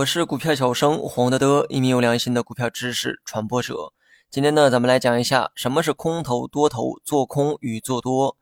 我是股票小生黄德德，一名有良心的股票知识传播者。今天呢，咱们来讲一下什么是空头、多头、做空与做多。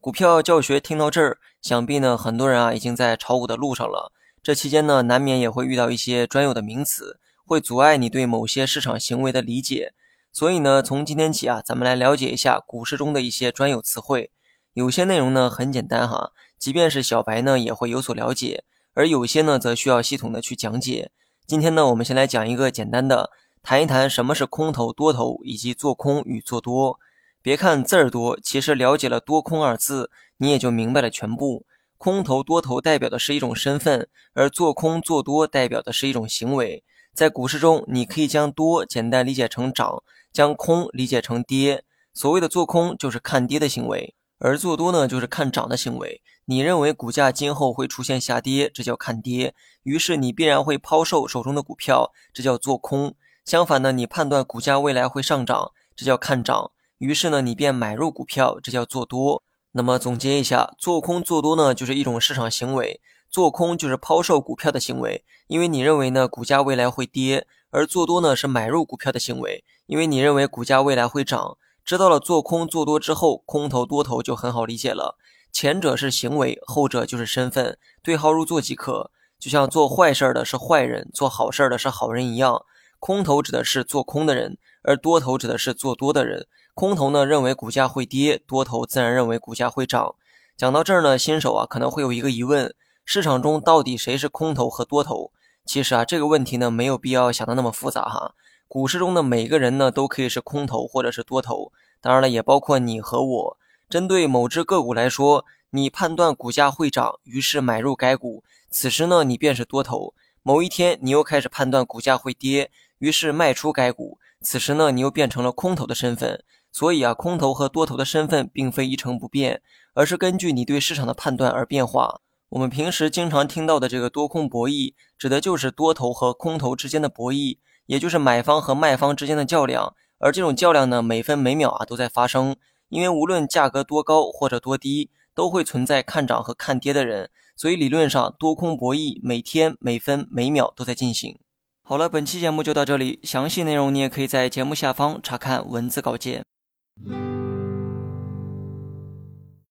股票教学听到这儿，想必呢很多人已经在炒股的路上了。这期间呢，难免也会遇到一些专有的名词，会阻碍你对某些市场行为的理解。所以呢，从今天起咱们来了解一下股市中的一些专有词汇。有些内容呢很简单哈，即便是小白呢也会有所了解。而有些呢则需要系统的去讲解。今天呢我们先来讲一个简单的，谈一谈什么是空头、多头以及做空与做多。别看字儿多，其实了解了多空二字，你也就明白了全部。空头、多头代表的是一种身份，而做空、做多代表的是一种行为。在股市中，你可以将多简单理解成涨，将空理解成跌。所谓的做空就是看跌的行为，而做多呢就是看涨的行为。你认为股价今后会出现下跌，这叫看跌，于是你必然会抛售手中的股票，这叫做空。相反呢，你判断股价未来会上涨，这叫看涨，于是呢你便买入股票，这叫做多。那么总结一下，做空做多呢就是一种市场行为，做空就是抛售股票的行为，因为你认为呢股价未来会跌，而做多呢是买入股票的行为，因为你认为股价未来会涨。知道了做空做多之后，空头多头就很好理解了，前者是行为，后者就是身份，对号入座即可。就像做坏事的是坏人，做好事的是好人一样，空头指的是做空的人，而多头指的是做多的人。空头呢认为股价会跌，多头自然认为股价会涨。讲到这儿呢，新手可能会有一个疑问，市场中到底谁是空头和多头？其实这个问题呢没有必要想得那么复杂哈。股市中的每个人呢都可以是空头或者是多头，当然了也包括你和我。针对某只个股来说，你判断股价会涨，于是买入该股，此时呢你便是多头。某一天你又开始判断股价会跌，于是卖出该股，此时呢你又变成了空头的身份。所以空头和多头的身份并非一成不变，而是根据你对市场的判断而变化。我们平时经常听到的这个多空博弈，指的就是多头和空头之间的博弈，也就是买方和卖方之间的较量，而这种较量呢，每分每秒都在发生。因为无论价格多高或者多低，都会存在看涨和看跌的人，所以理论上多空博弈每天每分每秒都在进行。好了，本期节目就到这里，详细内容你也可以在节目下方查看文字稿件。